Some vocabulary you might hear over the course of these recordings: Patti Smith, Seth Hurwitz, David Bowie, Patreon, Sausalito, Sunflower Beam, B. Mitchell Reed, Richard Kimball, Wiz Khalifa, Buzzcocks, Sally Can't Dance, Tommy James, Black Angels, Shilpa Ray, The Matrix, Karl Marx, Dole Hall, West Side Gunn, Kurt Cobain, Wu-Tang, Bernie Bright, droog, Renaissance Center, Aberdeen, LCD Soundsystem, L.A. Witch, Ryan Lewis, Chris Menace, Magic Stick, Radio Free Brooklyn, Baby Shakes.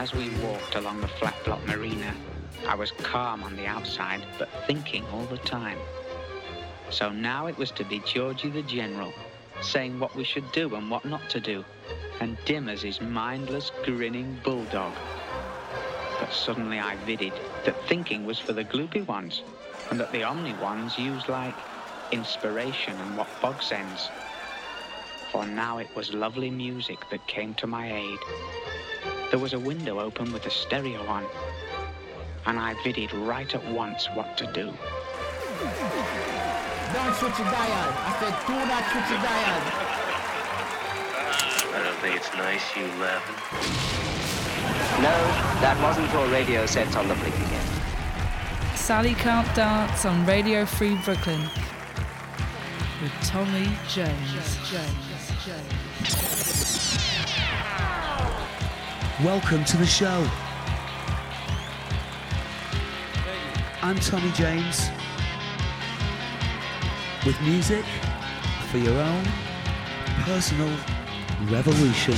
As we walked along the flat block marina, I was calm on the outside, but thinking all the time. So now it was to be Georgie the General, saying what we should do and what not to do, and Dim as his mindless, grinning bulldog. But suddenly I vidded that thinking was for the gloopy ones, and that the omni ones used, like, inspiration and what Boggs ends. For now it was lovely music that came to my aid. There was a window open with a stereo on, and I vidded right at once what to do. Don't switch your dial. I said, do not switch your dial. I don't think it's nice you laughing. No, that wasn't your radio sets on the blink again. Sally Can't Dance on Radio Free Brooklyn with Tommy James. Welcome to the show. I'm Tommy James, with music for your own personal revolution.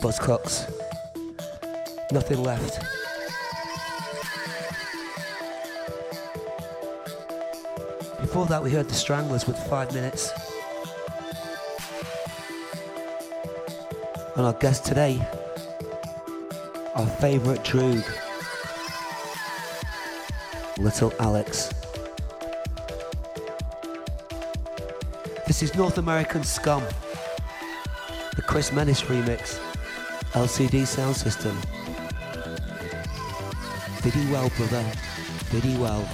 Buzzcocks, nothing left. Before that we heard the Stranglers with 5 minutes. And our guest today, our favourite droog, Little Alex. This is North American Scum, the Chris Menace remix. LCD Soundsystem. Biddy well, brother. Biddy well.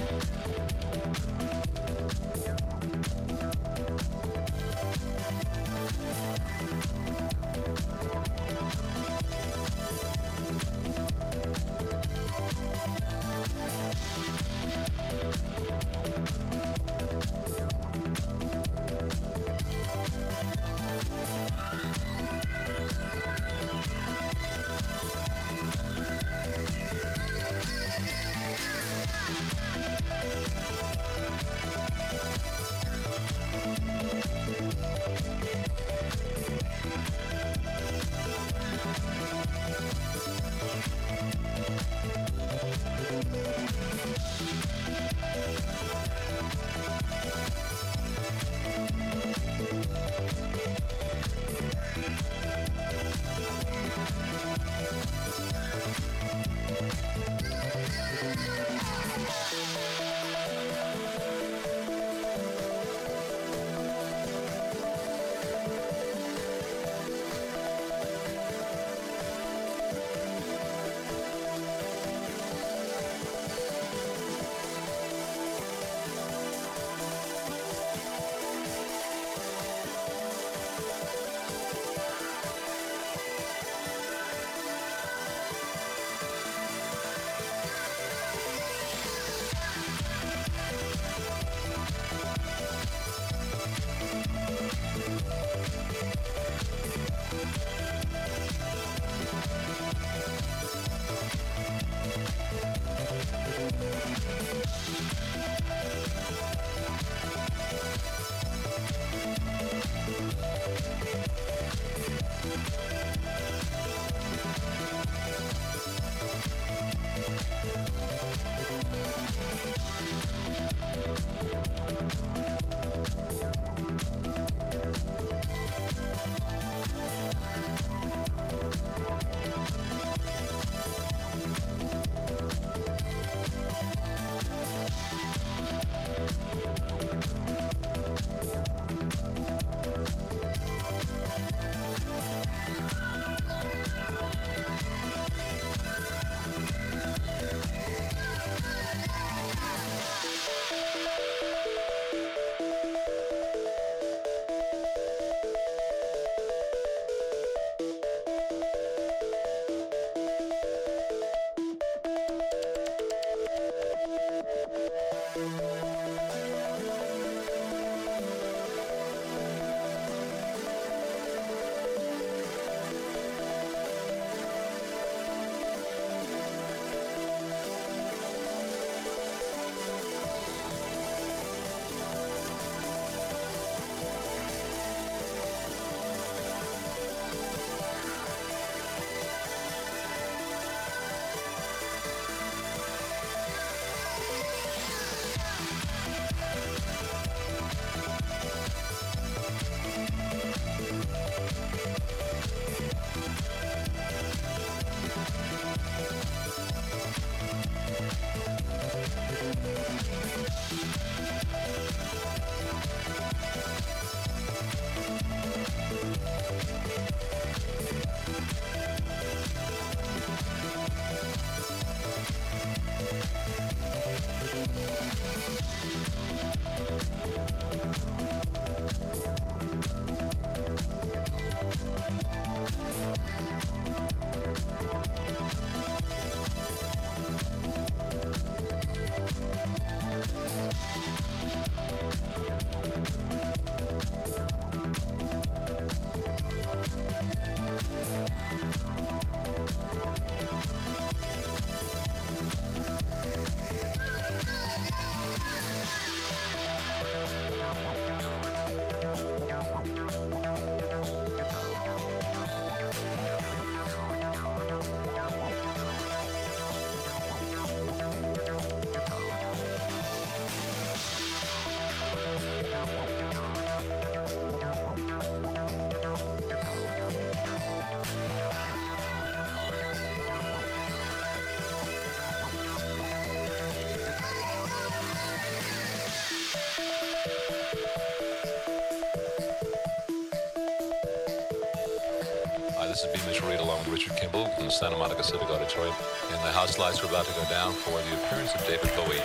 This is B. Mitchell Reed along with Richard Kimball in the Santa Monica Civic Auditorium, and the house lights are about to go down for the appearance of David Bowie.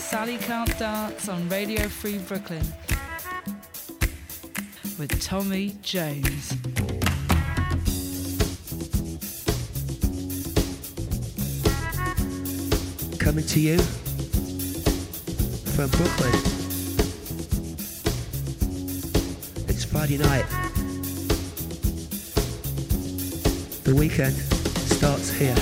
Sally Can't Dance on Radio Free Brooklyn with Tommy James. Coming to you from Brooklyn. It's Friday night. The weekend starts here.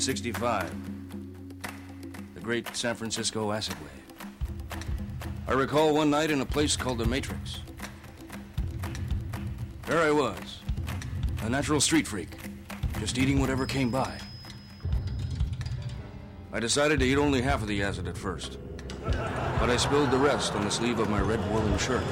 1965, the great San Francisco acid wave. I recall one night in a place called The Matrix. There I was, a natural street freak, just eating whatever came by. I decided to eat only half of the acid at first, but I spilled the rest on the sleeve of my red woolen shirt.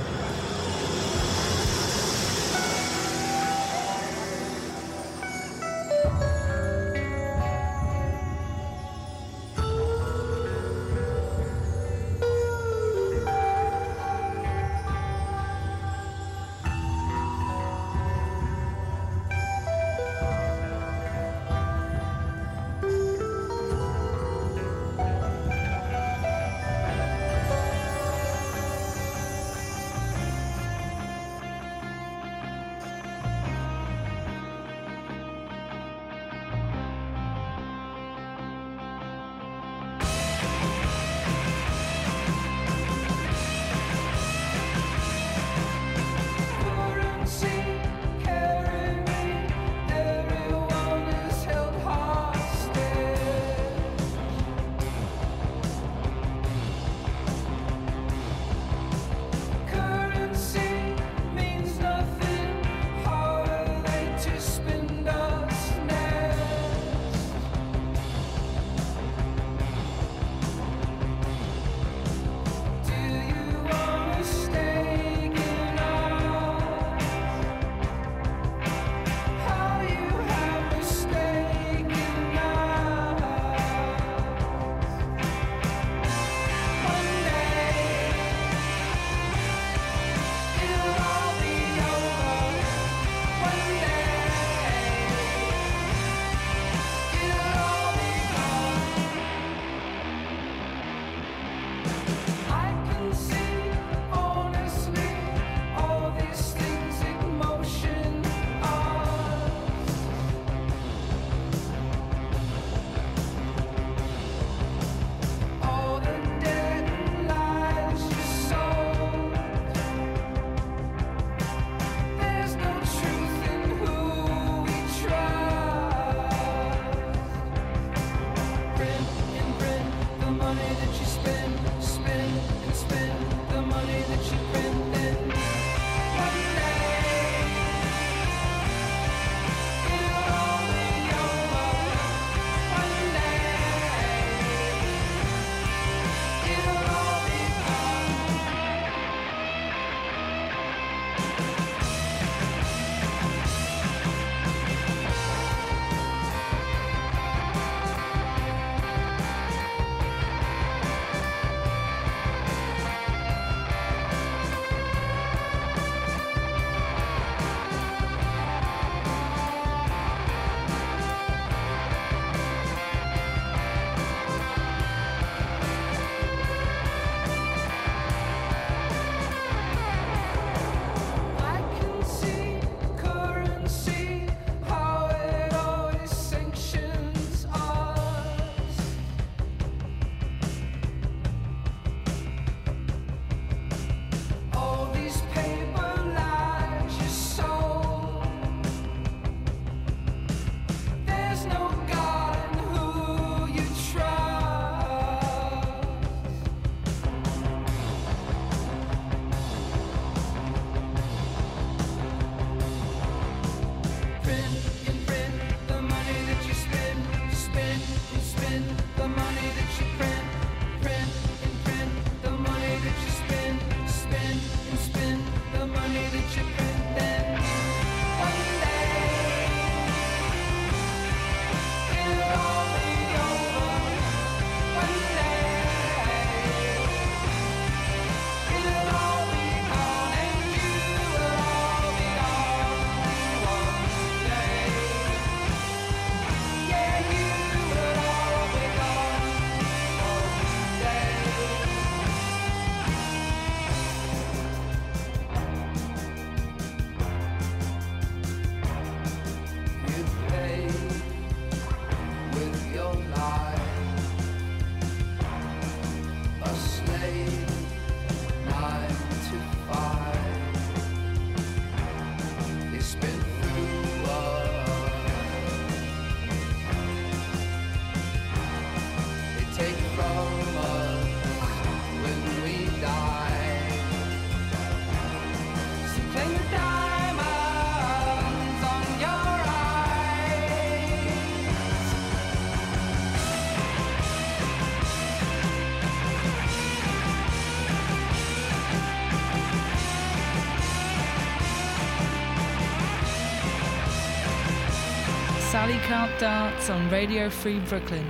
Sally Can't Dance on Radio Free Brooklyn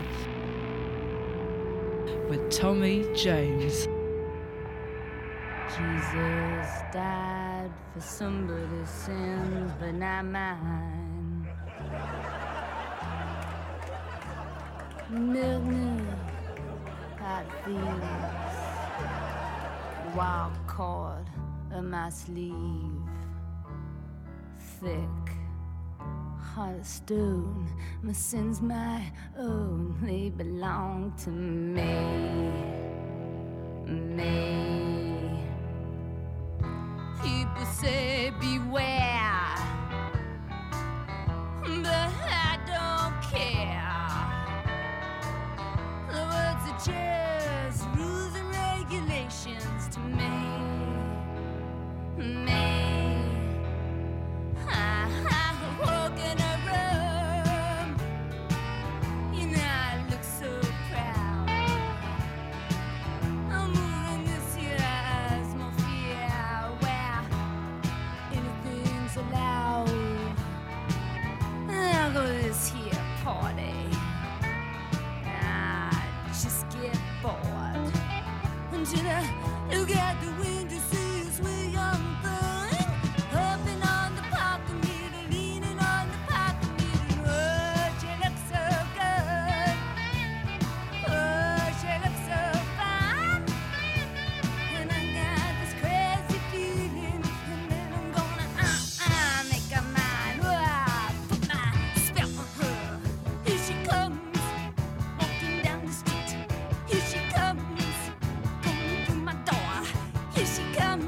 with Tommy James. Jesus died for somebody's sins, but not mine. Milk, hot feelings, wild cord in my sleeve, thick, heart of stone, my sins my own, they belong to me. People say beware, but I don't care. The words are just rules and regulations to me. Look at the wind to see a sweet young thing, hopping on the park meter, leaning on the park meter. Oh, she looks so good. Oh, she looks so fine. And I got this crazy feeling, and then I'm gonna make her mine. Oh, put my spell on her. Here she comes, walking down the street. Here she comes. Here she comes.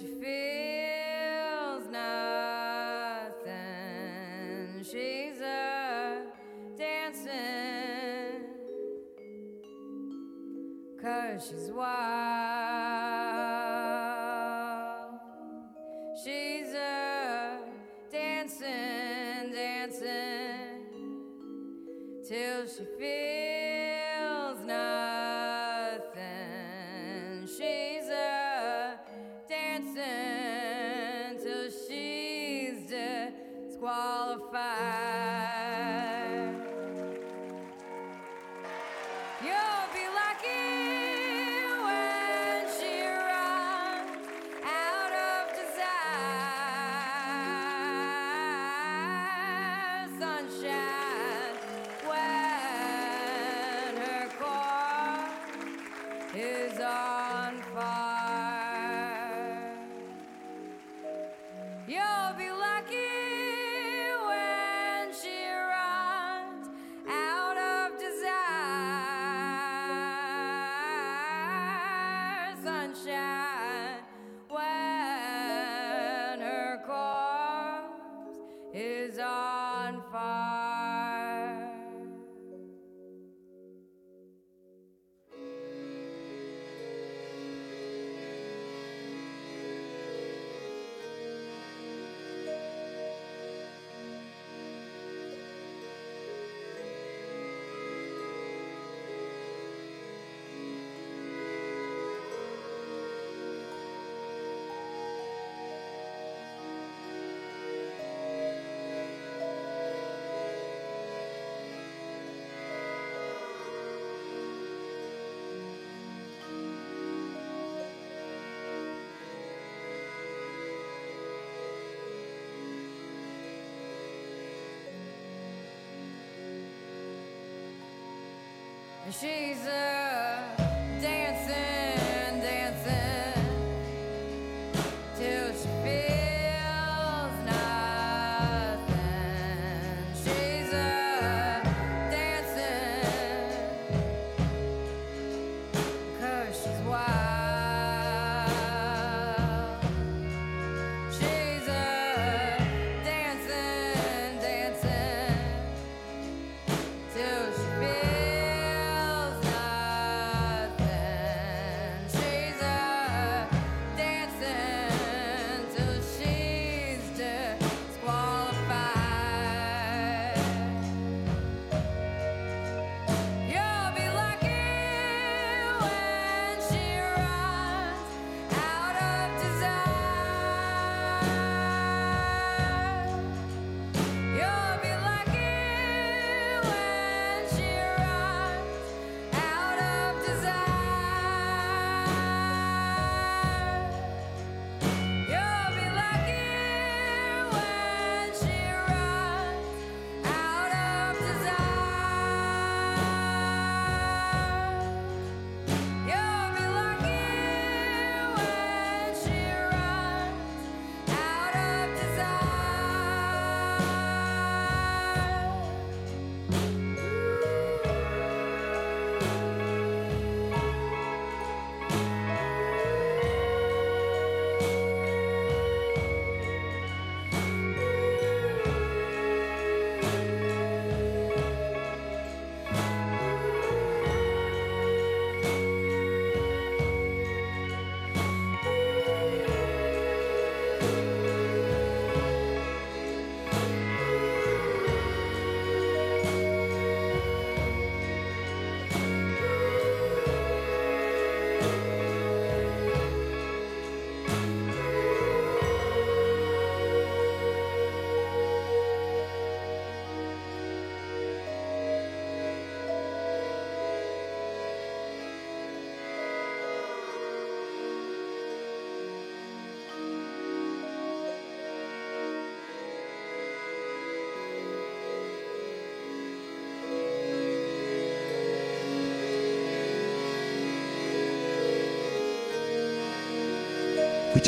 she feels nothing. She's a dancing, 'cause she's wild. She's a dancing, dancing till she feels nothing. Until she's disqualified. You'll be lucky when she runs out of desire. Sunshine when her core is on fire. She's a dancing, dancing till she feels nothing. She's a dancing, 'cause she's wild. She's a dancing, dancing till she feels.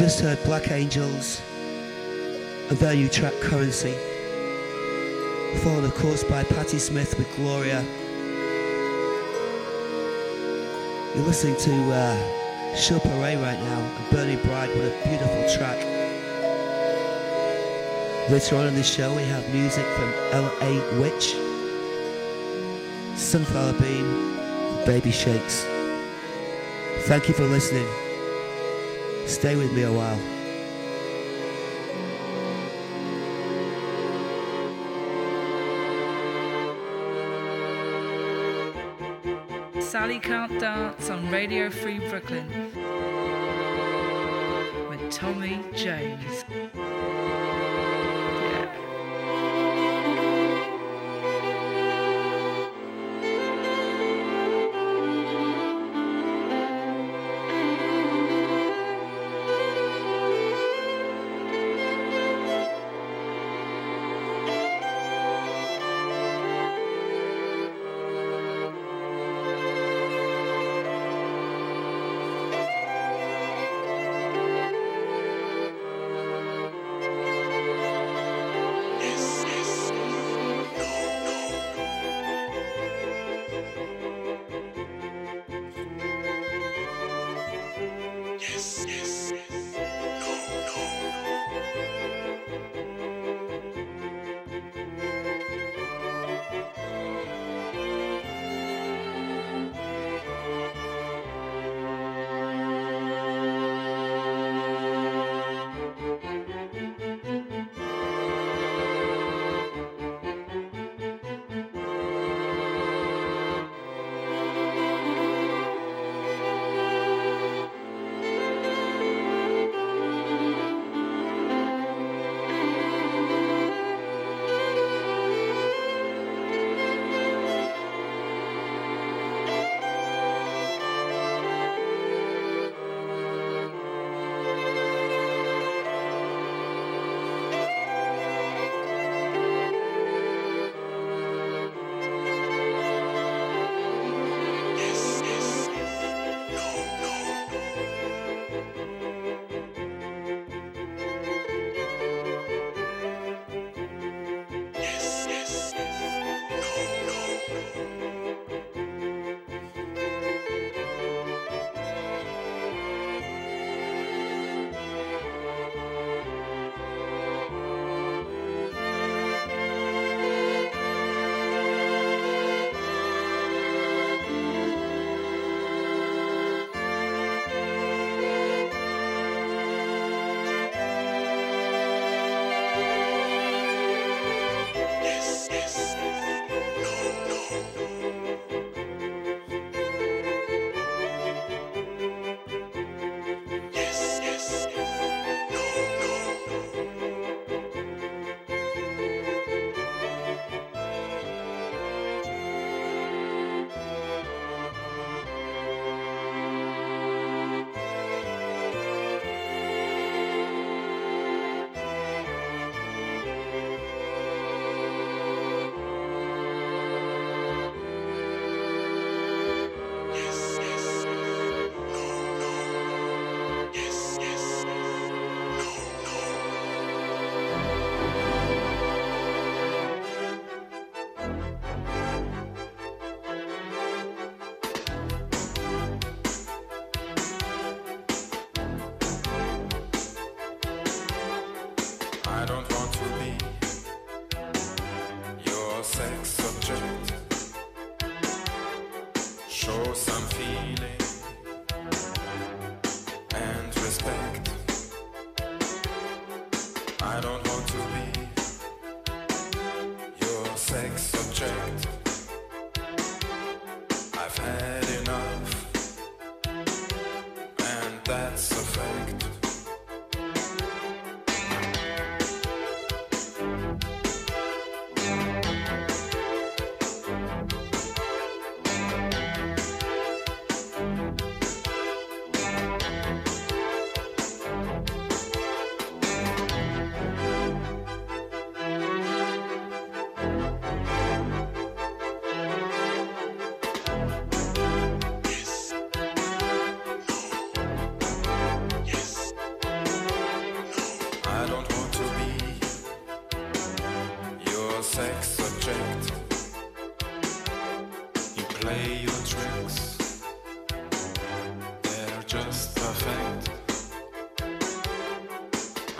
Just heard Black Angels, and their new track Currency, followed of course by Patti Smith with Gloria. You're listening to Shilpa Ray right now and Bernie Bright with a beautiful track. Later on in the show we have music from L.A. Witch, Sunflower Beam and Baby Shakes. Thank you for listening. Stay with me a while. Sally Can't Dance on Radio Free Brooklyn with Tommy James.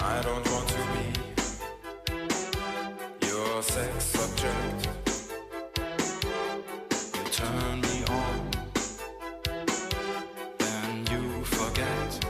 I don't want to be your sex subject. You turn me on, then you forget.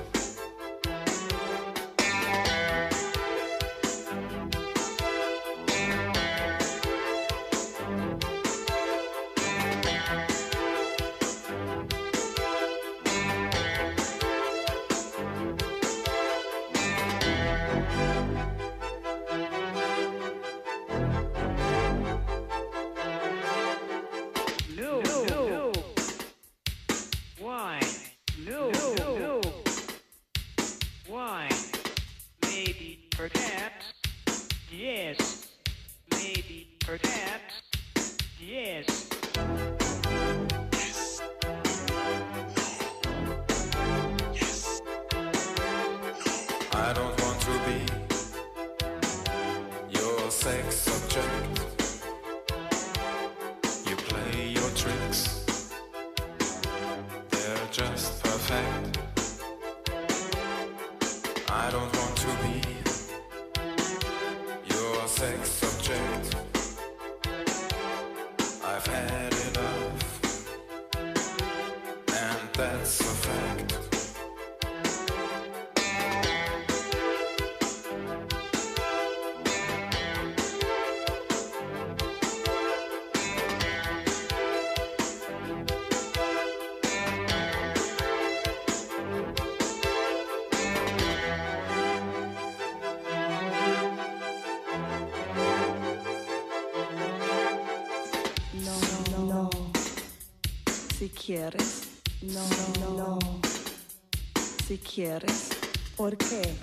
¿Quieres? ¿Por qué?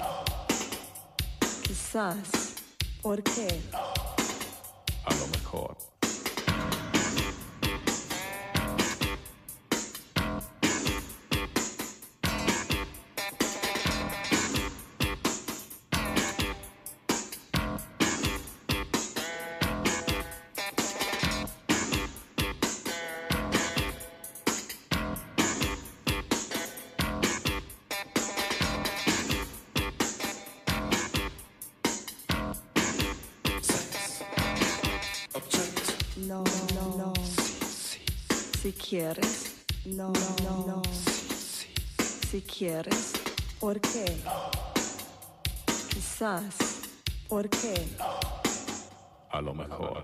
Quizás. ¿Por qué? I don't record. Si quieres, no, no, no. Si quieres, ¿por qué? Quizás, ¿por qué? A lo mejor.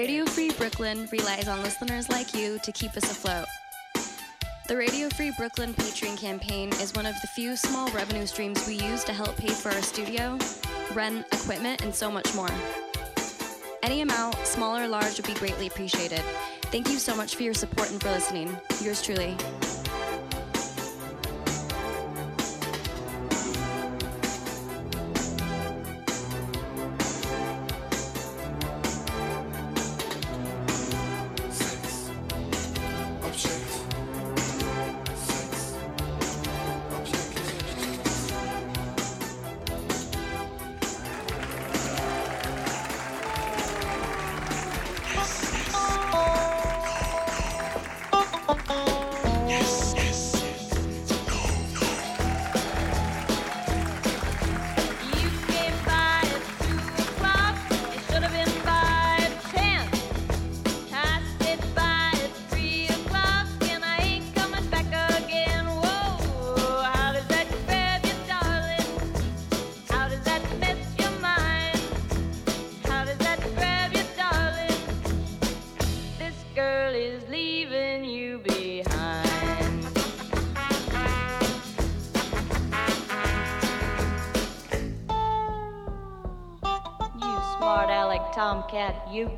Radio Free Brooklyn relies on listeners like you to keep us afloat. The Radio Free Brooklyn Patreon campaign is one of the few small revenue streams we use to help pay for our studio, rent, equipment, and so much more. Any amount, small or large, would be greatly appreciated. Thank you so much for your support and for listening. Yours truly. tomcat, you.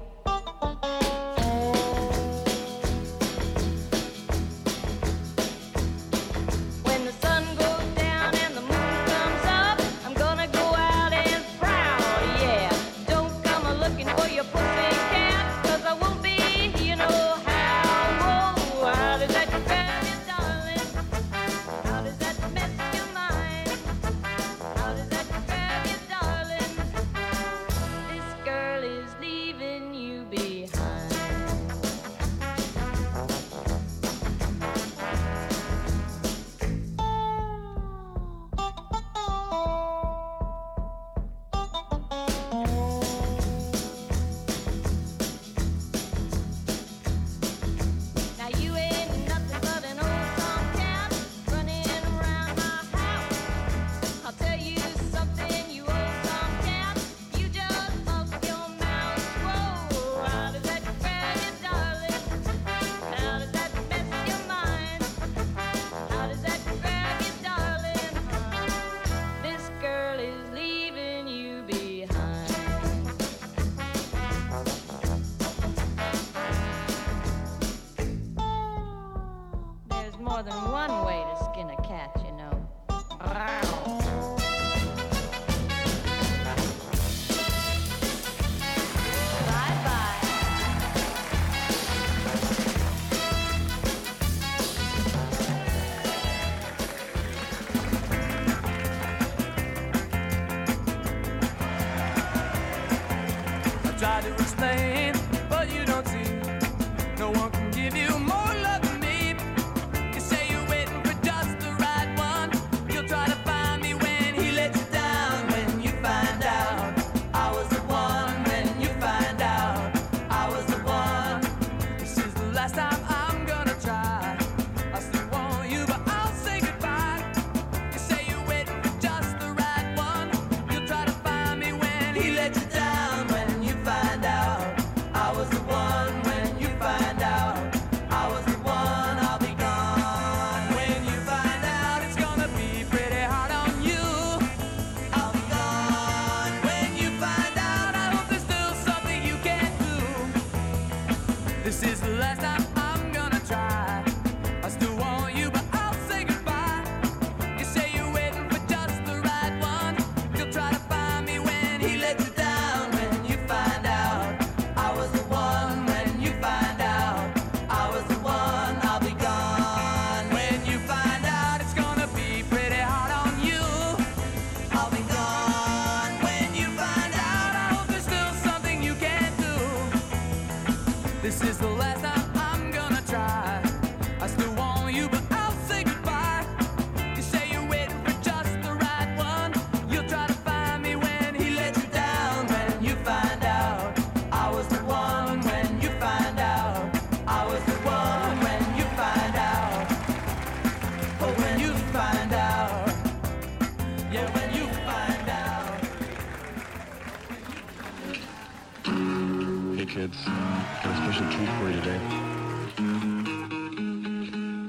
Kids, got a special treat for you today.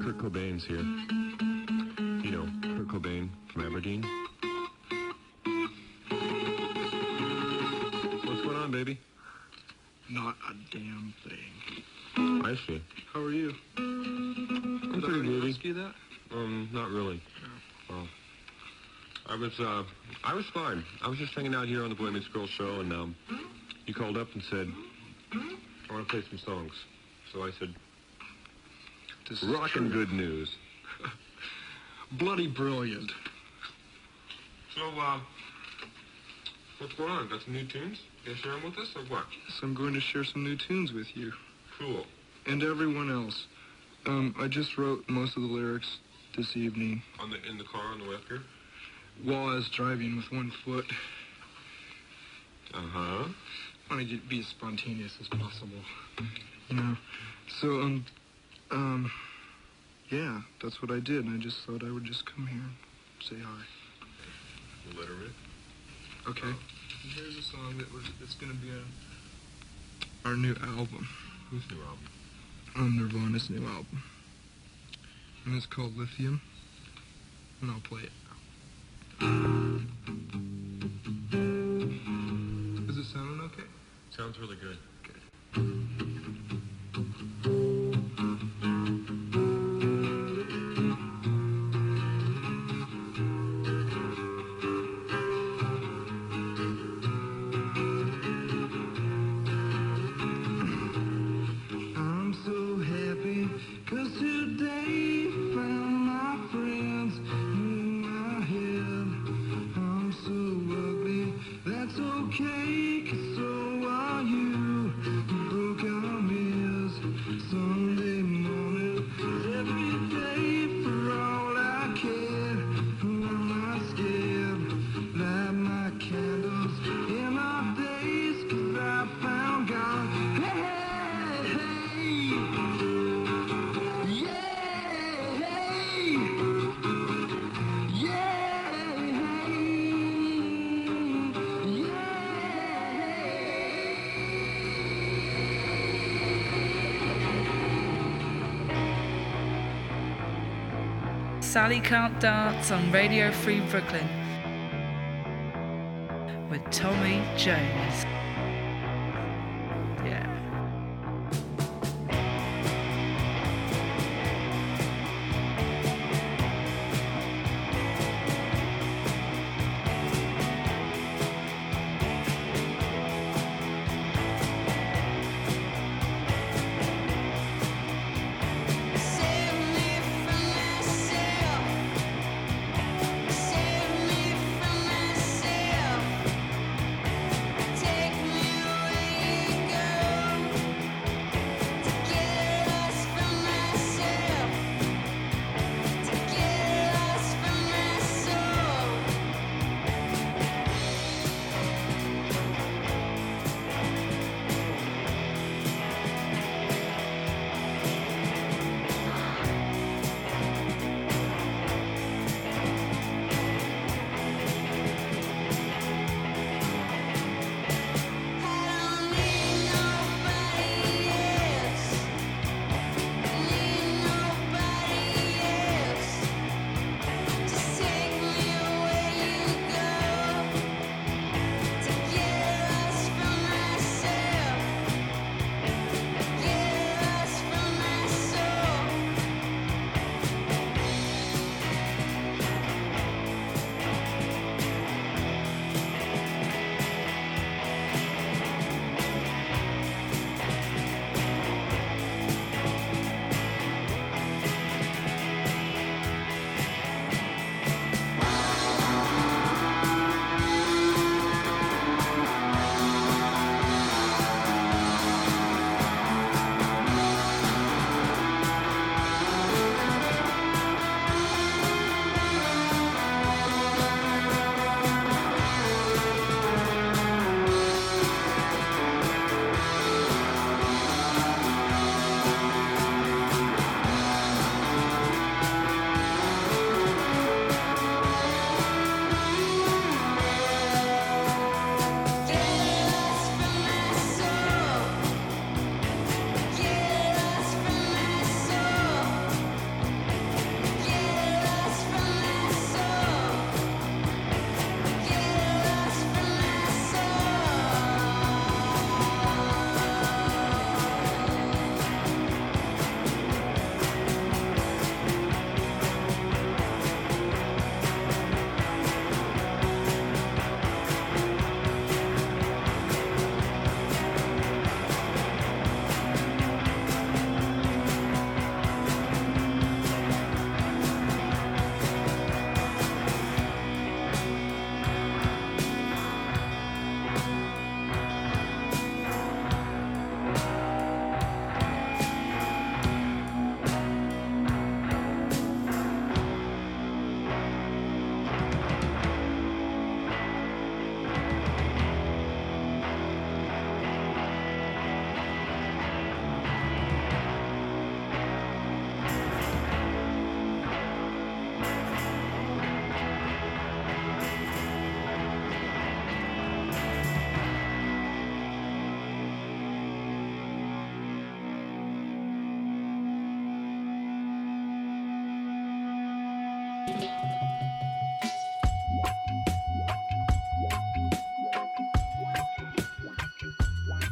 Kurt Cobain's here. You know, Kurt Cobain from Aberdeen. What's going on, baby? Not a damn thing. I see. How are you? I'm pretty good. Did I ask you that? Not really. No. Well, I was fine. I was just hanging out here on the Boy Meets Girl show, and you called up and said, I want to play some songs. So I said, this is rockin' good news. Bloody brilliant. So, what's going on? Got some new tunes? You gonna share them with us, or what? Yes, I'm going to share some new tunes with you. Cool. And everyone else. I just wrote most of the lyrics this evening. In the car on the way up here? While I was driving with one foot. Uh-huh. I want to be as spontaneous as possible, you know. So, yeah, that's what I did, and I just thought I would just come here and say hi. Let her in. Okay. Here's a song that's going to be on our new album. Whose new album? On Nirvana's new album. And it's called Lithium, and I'll play it. Is it sounding okay? Sounds really good. Sally Can't Dance on Radio Free Brooklyn with Tommy James. Wow.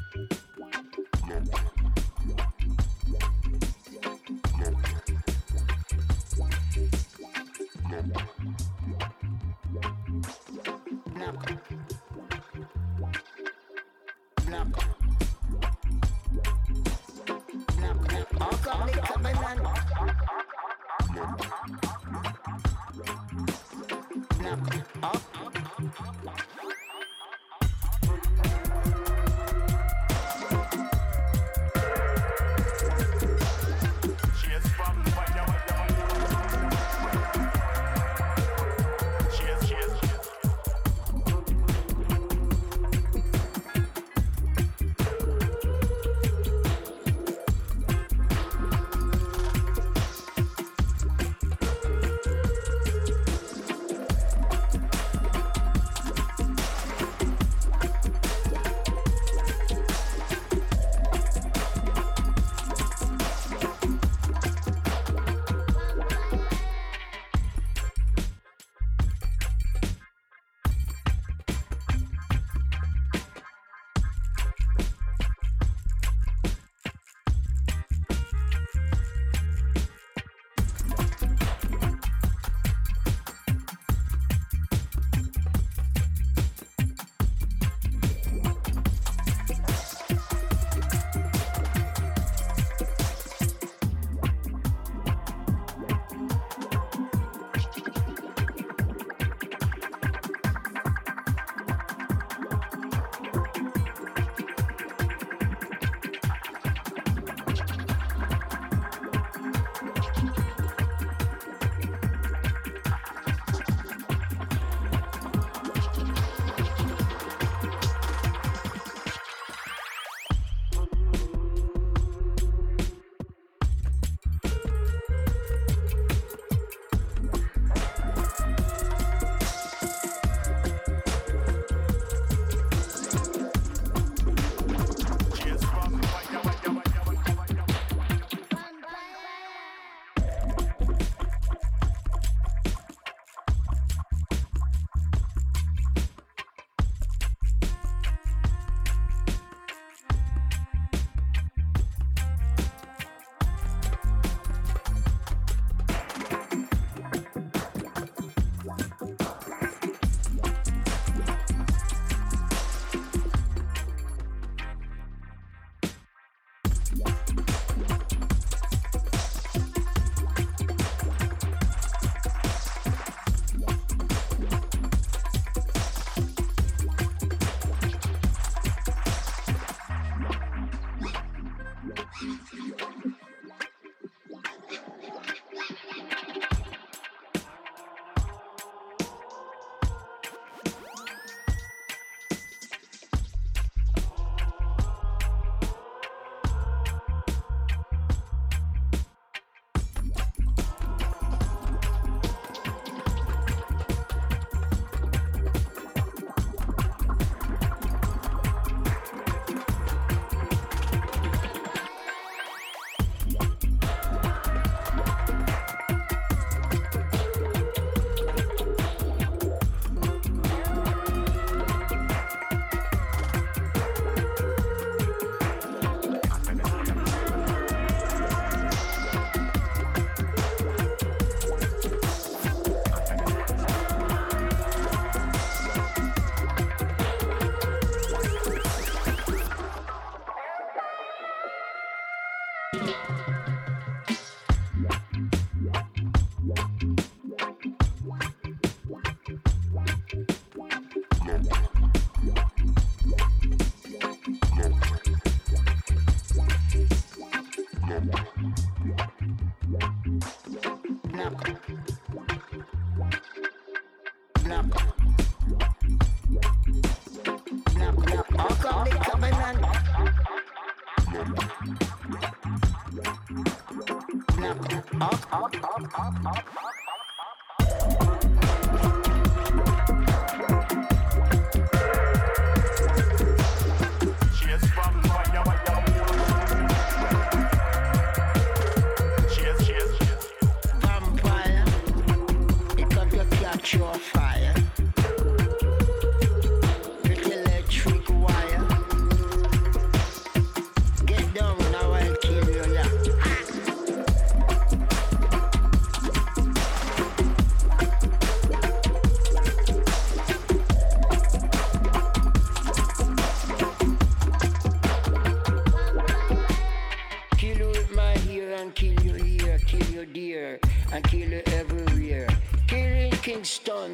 a killer everywhere. Killer in Kingston,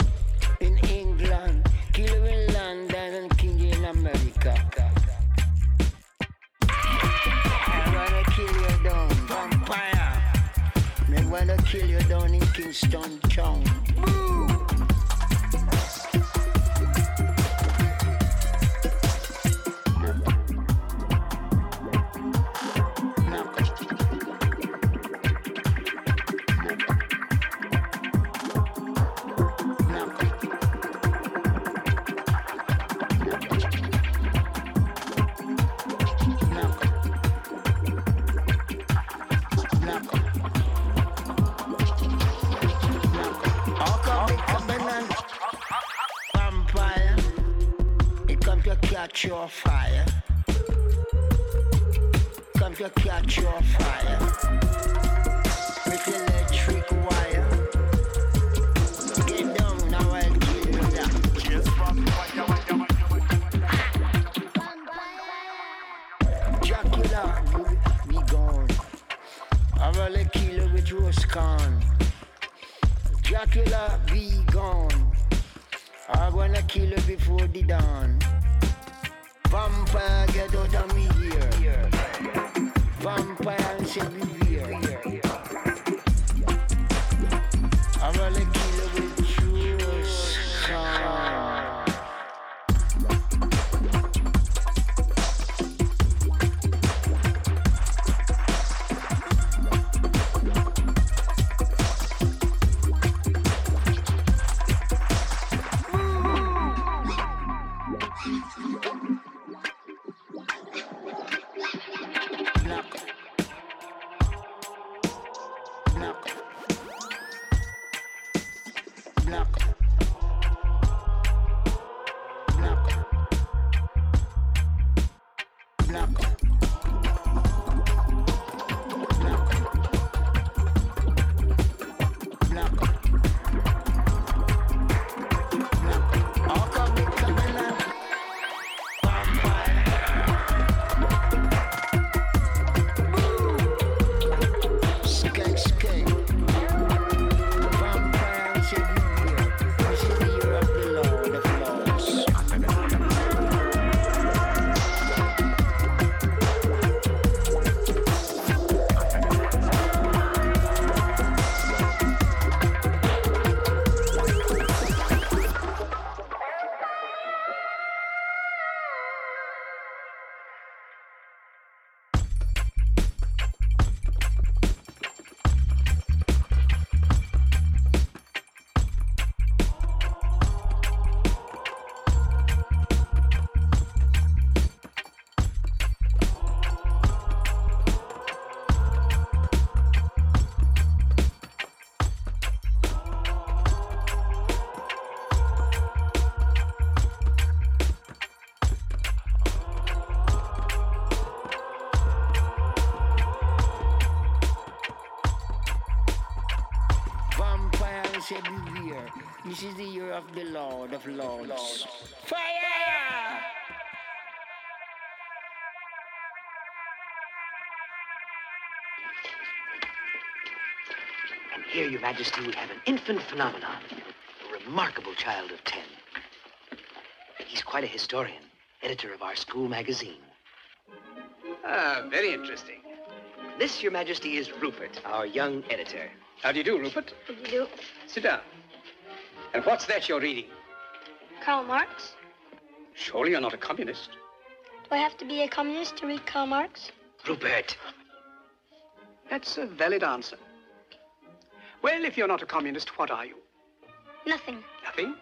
in England, killer in London, and king in America. I wanna kill you down, vampire. Me wanna kill you down in Kingston town. Your fire, come to catch your fire with electric wire. Get down now, I'll kill you now. Dracula, be gone. I will kill you with roast corn. Dracula, be gone. I wanna kill you before the dawn. Vampire, get out of me here. Vampire, say me here. I wanna kill you with juice. This is the year of the Lord of Lords. Fire! And here, Your Majesty, we have an infant phenomenon, a remarkable child of 10. He's quite a historian, editor of our school magazine. Ah, very interesting. This, Your Majesty, is Rupert, our young editor. How do you do, Rupert? How do you do? Sit down. And what's that you're reading? Karl Marx. Surely you're not a communist. Do I have to be a communist to read Karl Marx? Rupert. That's a valid answer. Well, if you're not a communist, what are you? Nothing. Nothing?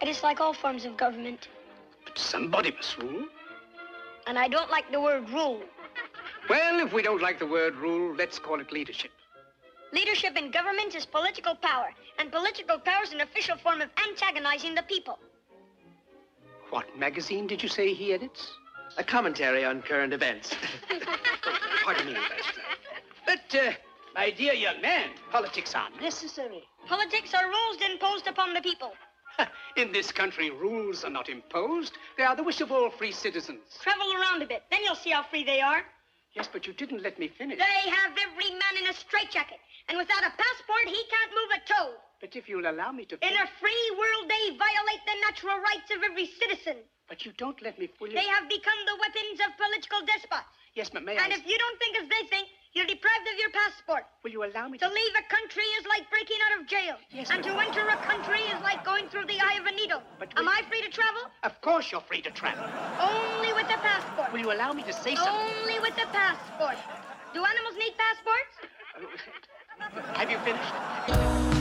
I dislike all forms of government. But somebody must rule. And I don't like the word rule. Well, if we don't like the word rule, let's call it leadership. Leadership in government is political power, and political power is an official form of antagonizing the people. What magazine did you say he edits? A commentary on current events. Pardon me, but, my dear young man, politics are necessary. Politics are rules imposed upon the people. In this country, rules are not imposed. They are the wish of all free citizens. Travel around a bit, then you'll see how free they are. Yes, but you didn't let me finish. They have every man in a straitjacket, and without a passport, he can't move a toe. But if you'll allow me to... In a free world, they violate the natural rights of every citizen. But you don't let me fully... They have become the weapons of political despots. Yes, but may I... And if you don't think as they think, you're deprived of your passport. Will you allow me to... To leave a country is like breaking out of jail. Yes, and to enter a country is like going through the eye of a needle. But am I free to travel? Of course you're free to travel. Only with a passport. Will you allow me to say something? Only with a passport. Do animals need passports? Have you finished?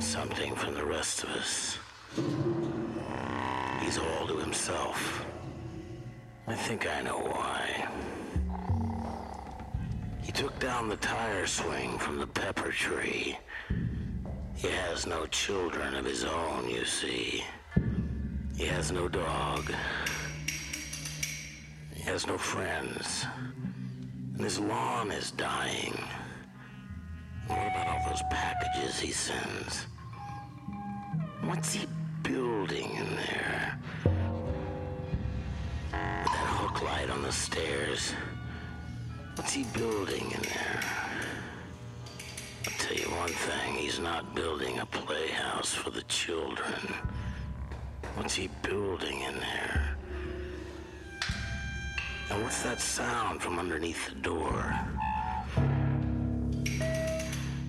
Something from the rest of us. He's all to himself. I think I know why. He took down the tire swing from the pepper tree. He has no children of his own, you see. He has no dog. He has no friends. And his lawn is dying. What about all those packages he sends? What's he building in there? With that hook light on the stairs. What's he building in there? I'll tell you one thing, he's not building a playhouse for the children. What's he building in there? And what's that sound from underneath the door?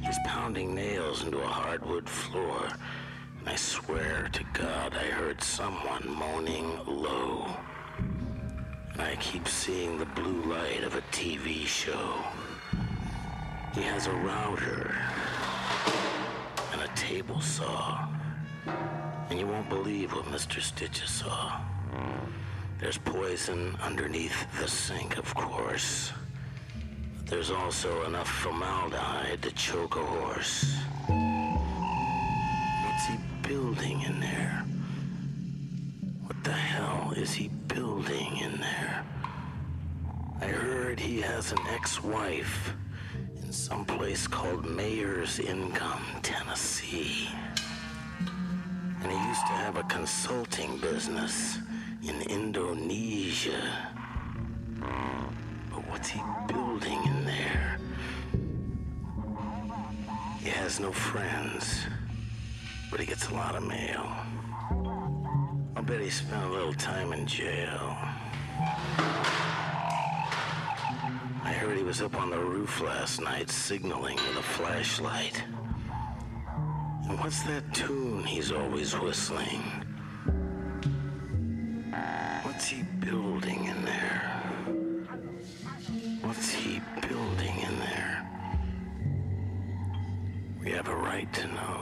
He's pounding nails into a hardwood floor. I swear to God, I heard someone moaning low. And I keep seeing the blue light of a TV show. He has a router and a table saw. And you won't believe what Mr. Stitches saw. There's poison underneath the sink, of course. But there's also enough formaldehyde to choke a horse. Building in there? What the hell is he building in there? I heard he has an ex-wife in some place called Mayor's Income, Tennessee. And he used to have a consulting business in Indonesia. But what's he building in there? He has no friends. But he gets a lot of mail. I'll bet he spent a little time in jail. I heard he was up on the roof last night signaling with a flashlight. And what's that tune he's always whistling? What's he building in there? What's he building in there? We have a right to know.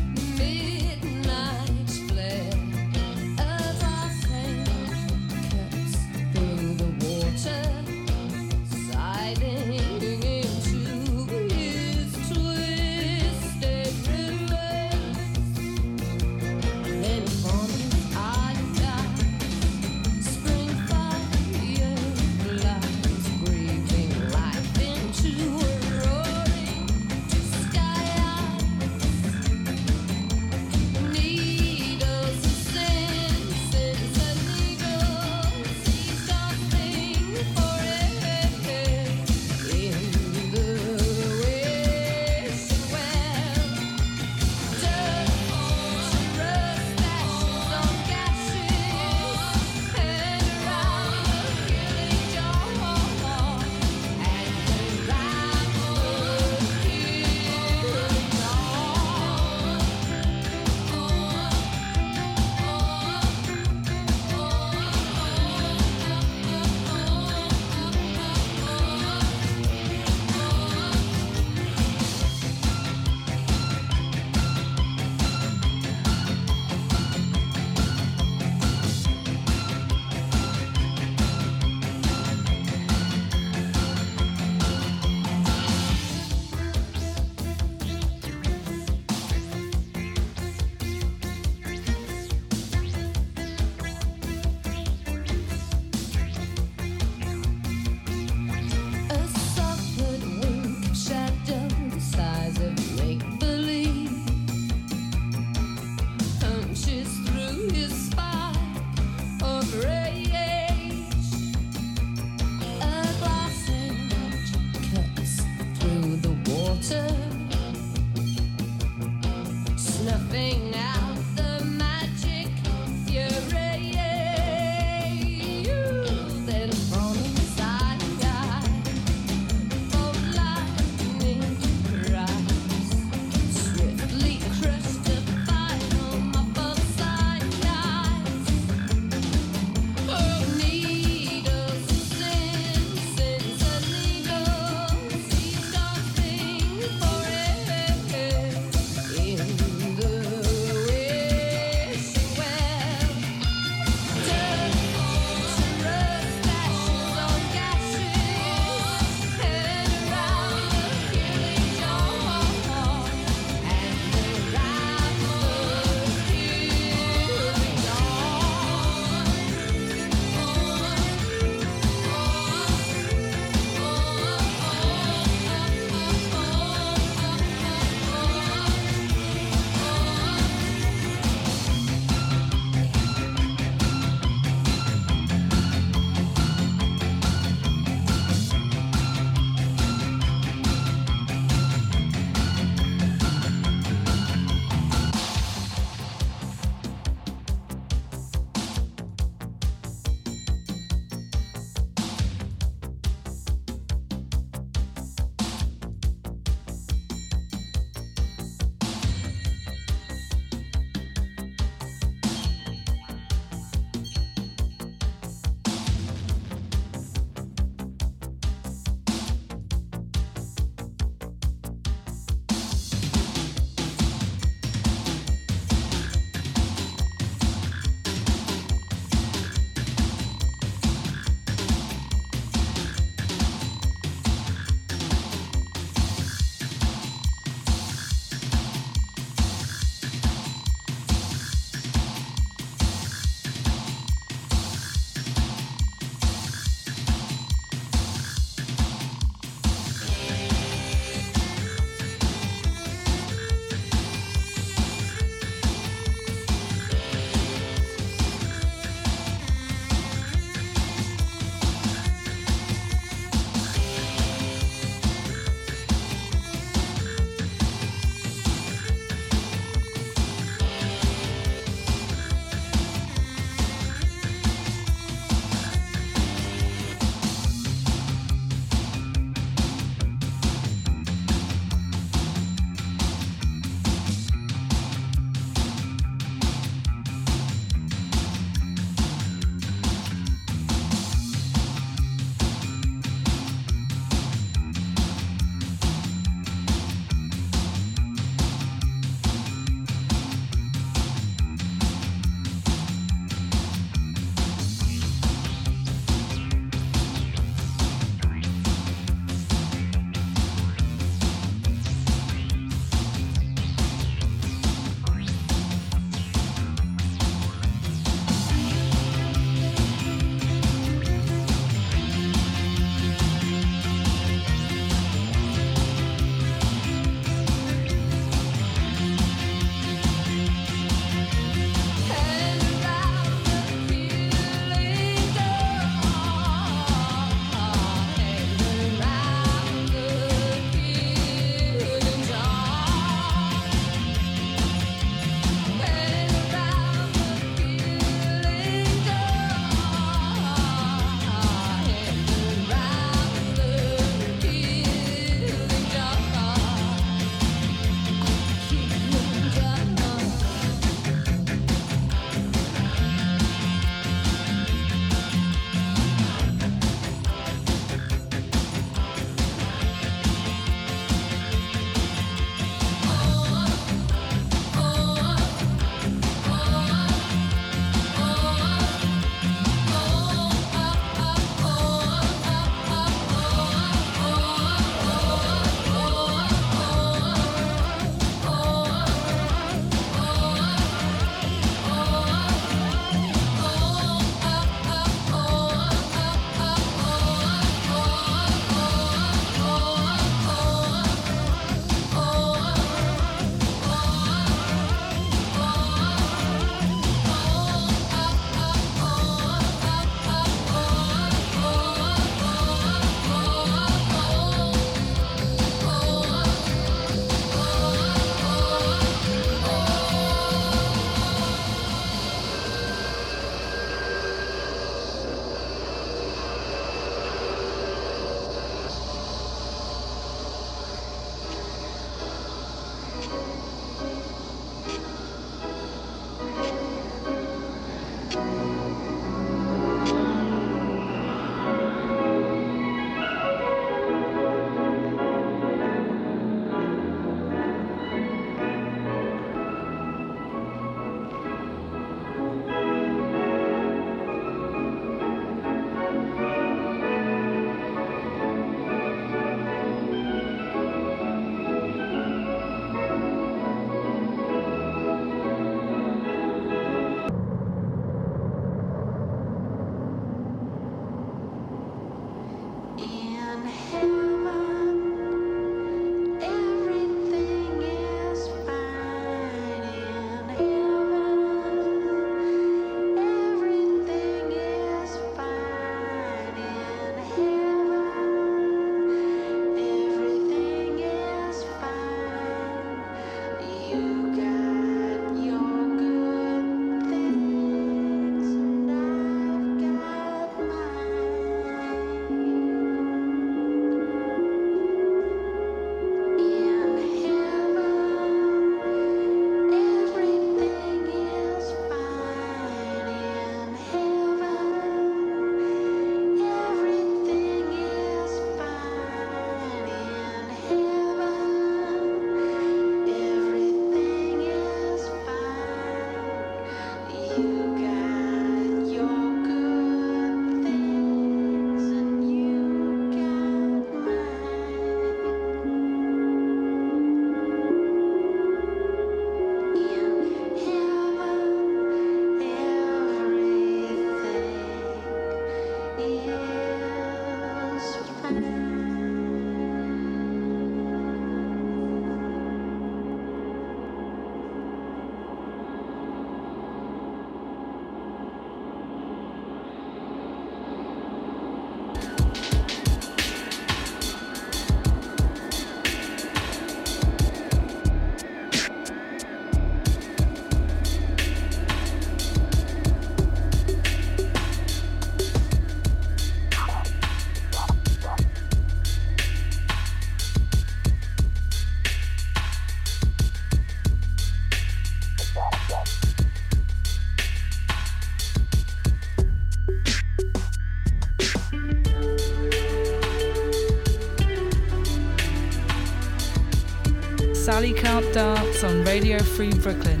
Sally Can't Dance on Radio Free Brooklyn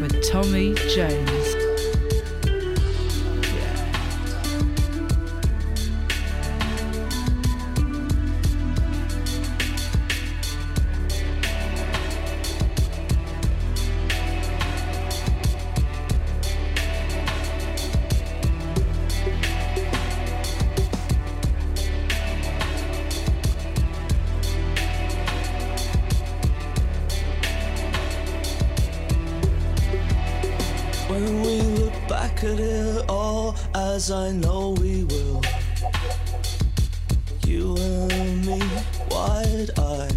with Tommy James. As I know we will, you and me, wide-eyed.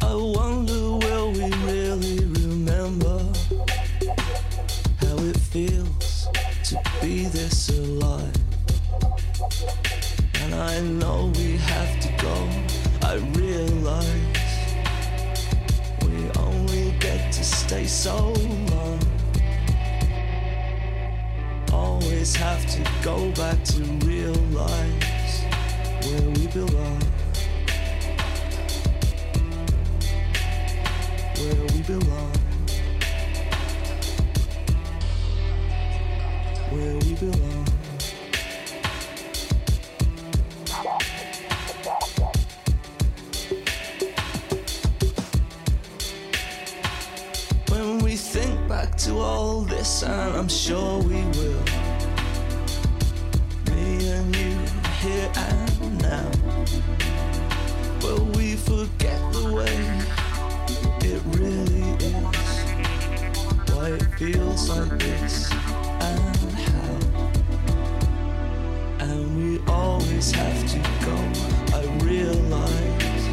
I wonder, will we really remember how it feels to be this alive? And I know we have to go. I realize we only get to stay so long. Always have to go back to realize where we belong, where we belong, where we belong. When we think back to all this, and I'm sure we will, here and now, but we forget the way it really is, why it feels like this and how, and we always have to go. I realize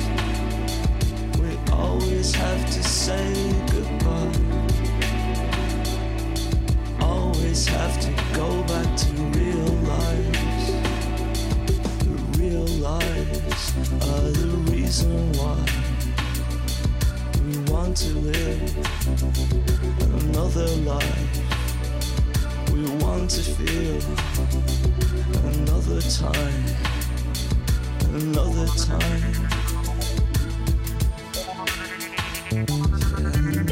we always have to say goodbye, always have to go back to real life. Lives are the reason feel another time, another time, another time.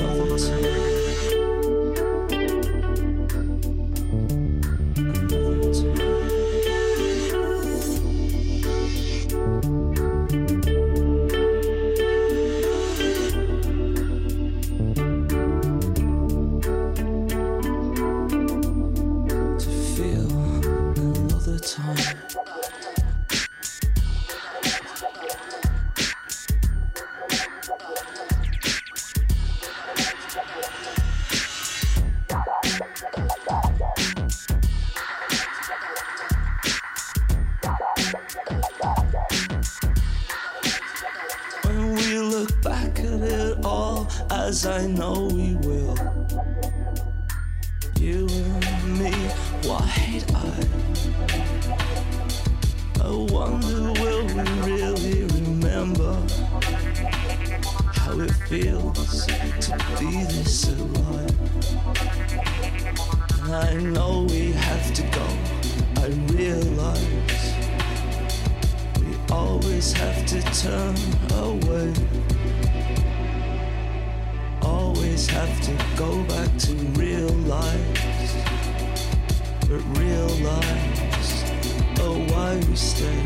I know we will, you and me, wide-eyed. I wonder, will we really remember how it feels to be this alive? And I know we have to go, I realize we always have to turn away. Have to go back to real life, but realize, oh, why we stay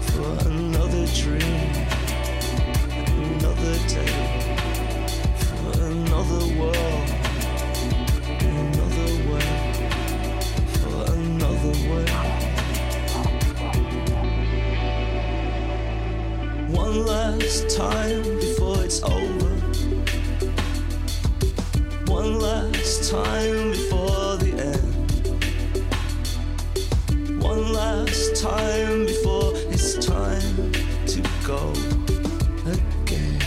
for another dream, another day, for another world, another way, for another way. One last time before it's over. One last time before the end. One last time before it's time to go again.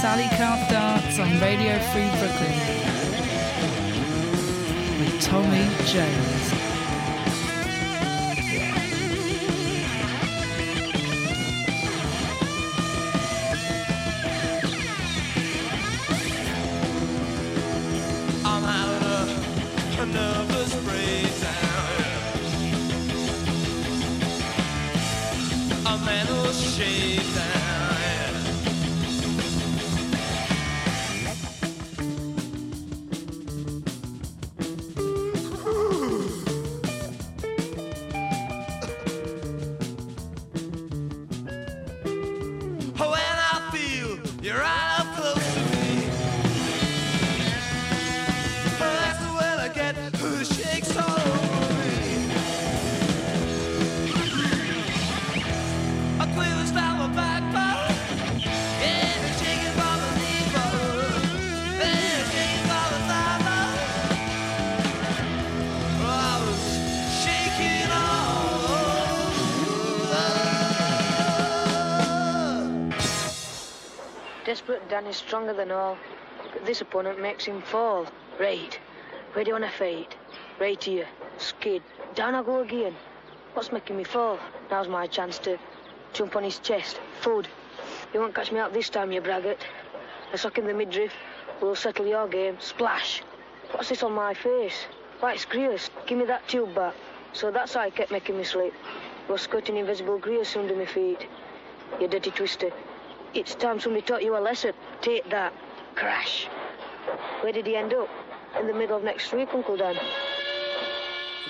Sally Can't Dance on Radio Free Brooklyn with Tommy James. Danny's stronger than all, but this opponent makes him fall. Right, where do you want to fight? Right here, skid. Down I go again. What's making me fall? Now's my chance to jump on his chest. Food. You won't catch me out this time, you braggart. I suck in the midriff, we'll settle your game. Splash. What's this on my face? White grease. Give me that tube back. So that's how he kept making me slip. He was squirting invisible grease under my feet. You dirty twister. It's time somebody taught you a lesson. Take that. Crash. Where did he end up? In the middle of next week, Uncle Dan.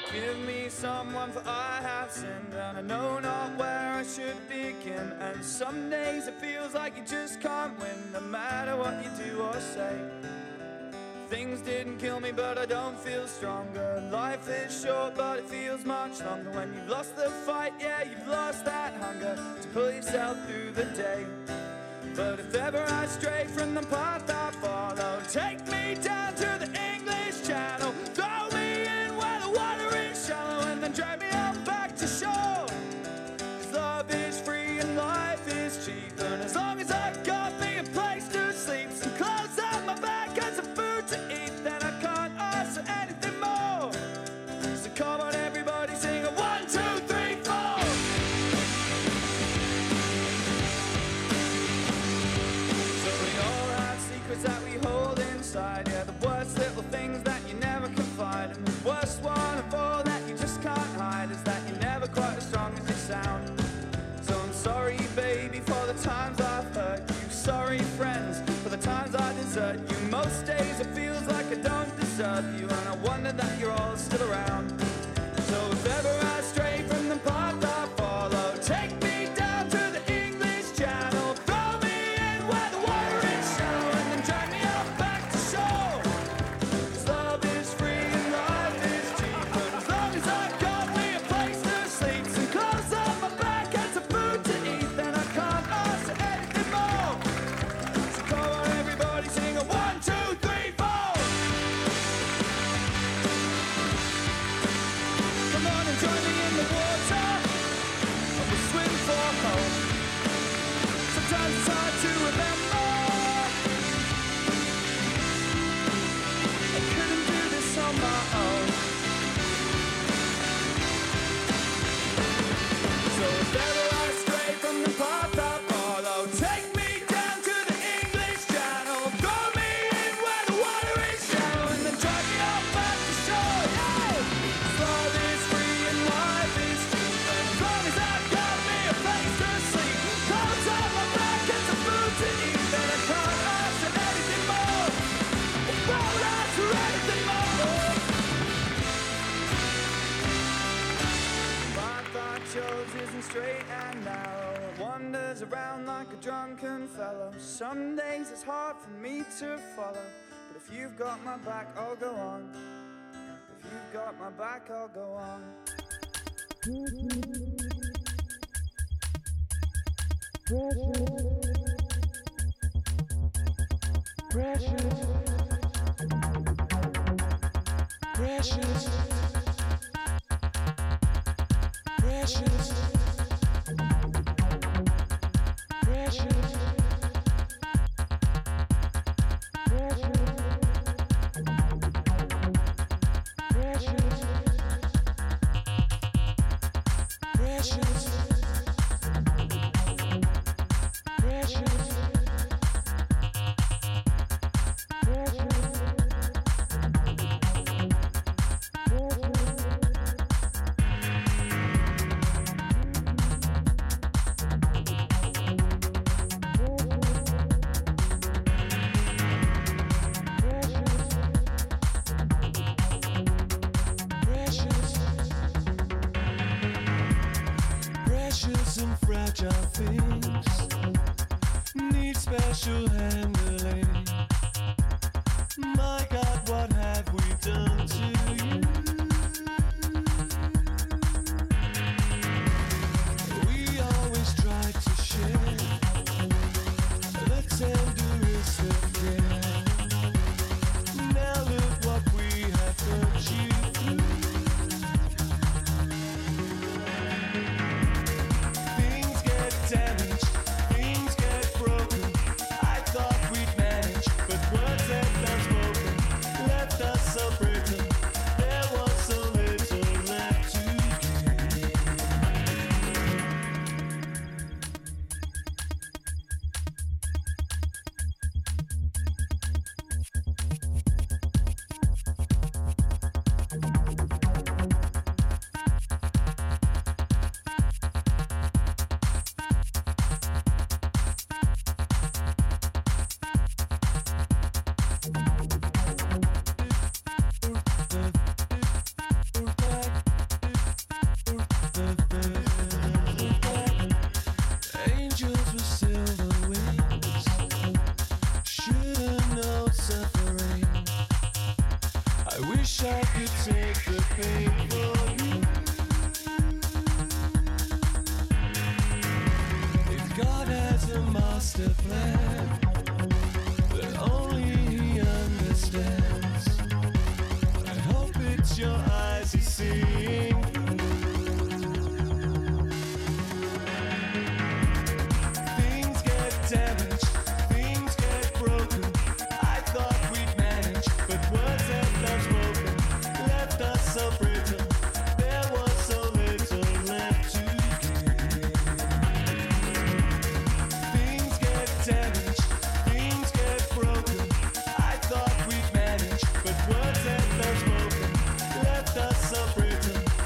Forgive me, someone, for I have sinned, and I know not where I should begin. And some days it feels like you just can't win, no matter what you do or say. Things didn't kill me, but I don't feel stronger. Life is short, but it feels much longer. When you've lost the fight, yeah, you've lost that hunger to pull yourself through the day. But if ever I stray from the path I follow, hurt you. Most days it feels like I don't deserve you, and I wonder that you're all still around. So if ever I stray from the path I follow, take me down to the English Channel, throw me in where the water is shallow, and then drag me off back to shore. 'Cause love is free and life is cheap, but as long as I've got me a place to sleep, some clothes on my back and some food to eat, then I can't ask for anything more. So go on everybody, sing a 1, 2, 3, 4. Join me in the water, and we'll swim for home. Sometimes it's hard to remember, I couldn't do this on my own. So if ever I stray from the path I follow, take me down to the English Channel, throw me in where the water is shallow, and then drag me off back to shore. Yeah. Love is free. Straight and narrow, it wanders around like a drunken fellow. Some days it's hard for me to follow, but if you've got my back, I'll go on. If you've got my back, I'll go on. Precious. Us up written.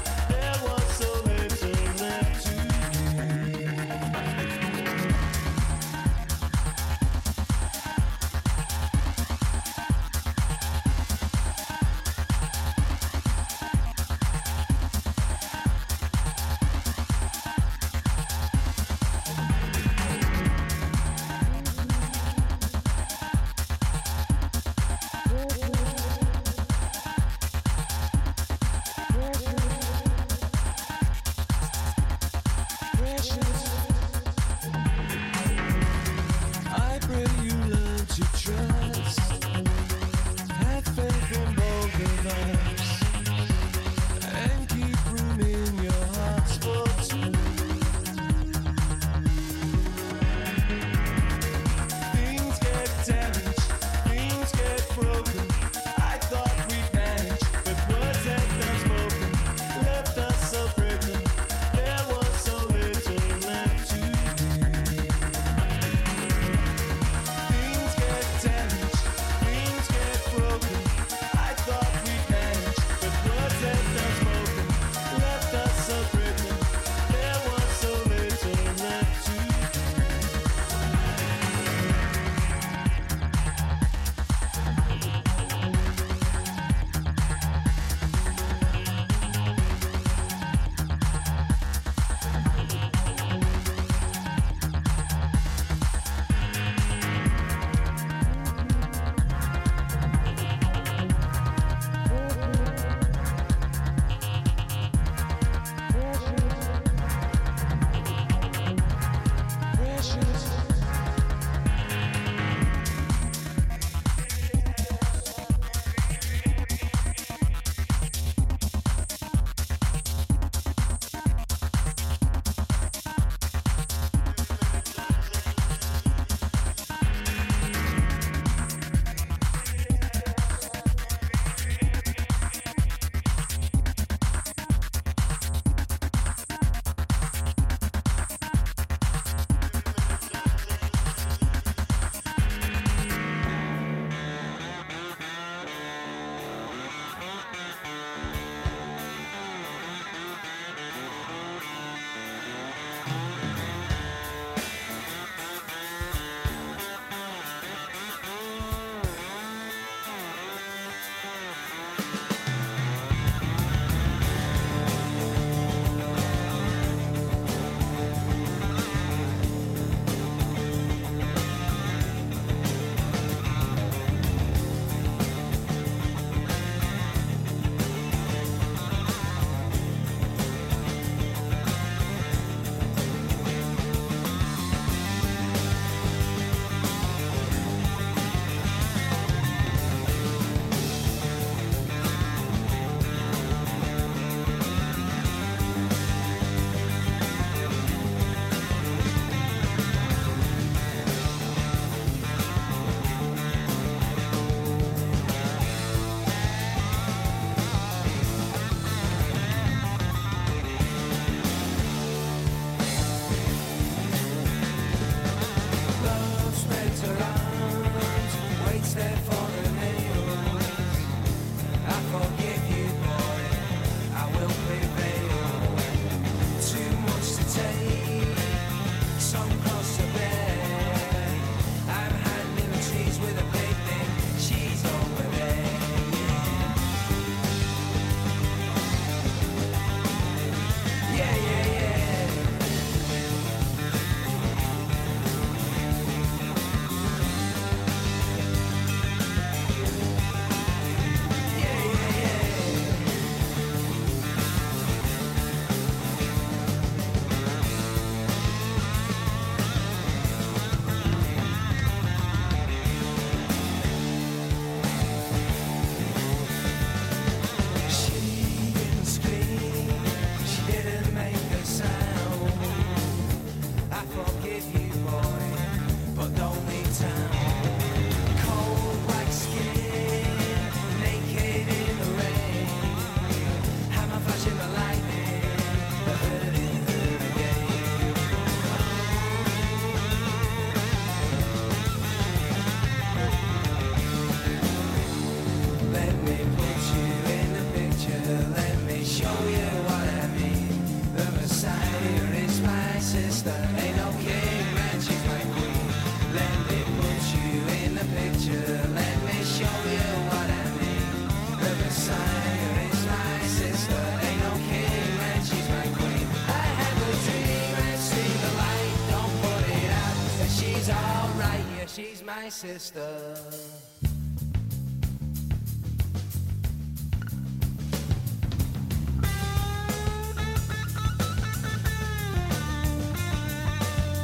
Sister.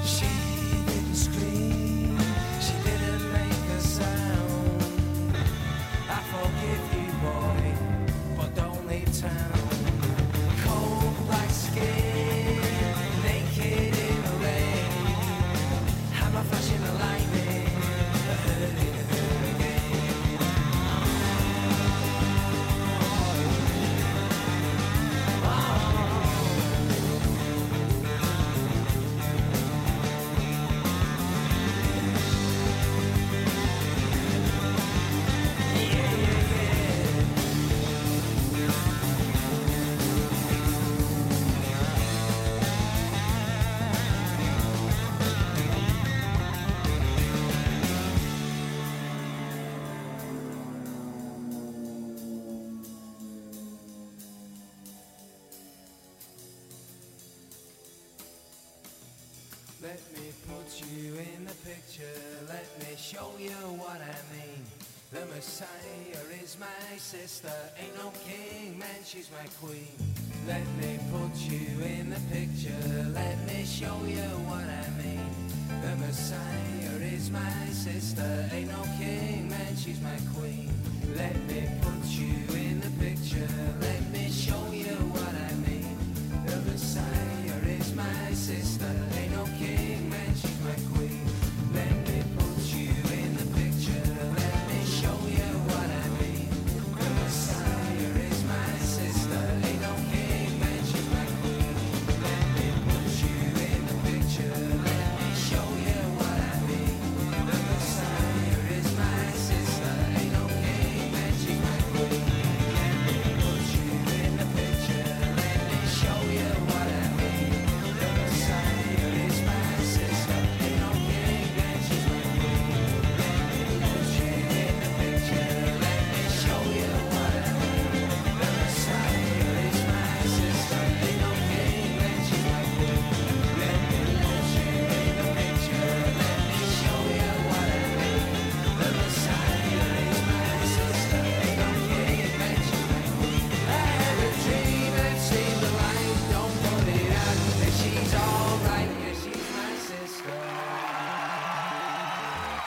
She didn't scream, she didn't make a sound. Let me put you in the picture, let me show you what I mean. The Messiah is my sister, ain't no king, man, she's my queen. Let me put you in the picture, let me show you what I mean. The Messiah is my sister, ain't no king, man, she's my queen. Let me put you in the picture, let me show you what I mean. The Messiah is my sister, ain't no king, man, she's my queen. Let me put you in the picture, let me show you what I mean. The Messiah is my sister, ain't no king, man, she's my queen. Let me put you in the picture, let me show you what I mean. The Messiah is my sister, ain't no king, man, she's my queen. Let me put you in the picture, let me show you what I mean. The Messiah is my sister, ain't no king, man, she's my queen. Let me put you in the picture, let me show you what I mean. The Messiah is my sister, ain't no king, man, she's my queen. Let me put you in the picture, let me show you what I mean. The Messiah is my sister, ain't no king, man, she's my queen. I had a dream that saved the life, don't put it out, that she's alright, yeah, she's my sister.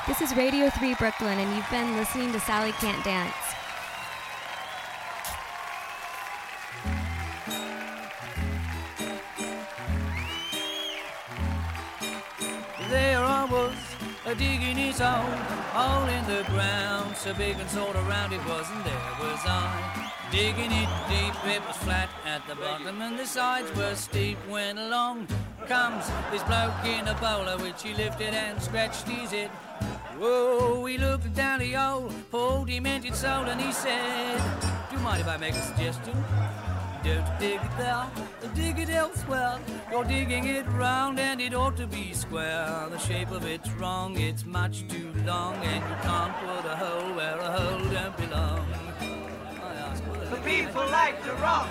This is Radio Free Brooklyn, and you've been listening to Sally Can't Dance. There I was, digging his own hole in the ground, so big and sort of round it was, and there was I, digging it deep. It was flat at the bottom and the sides were steep, when along comes this bloke in a bowler, which he lifted and scratched his head. Whoa, we looked down the hole, poor old demented soul, and he said, "Do you mind if I make a suggestion? Don't dig it there, dig it elsewhere. You're digging it round and it ought to be square. The shape of it's wrong, it's much too long, and you can't put a hole where a hole don't belong." I ask, "The people like to rock,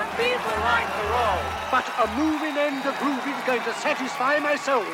the people like to roll, but a moving and a groove is going to satisfy my soul.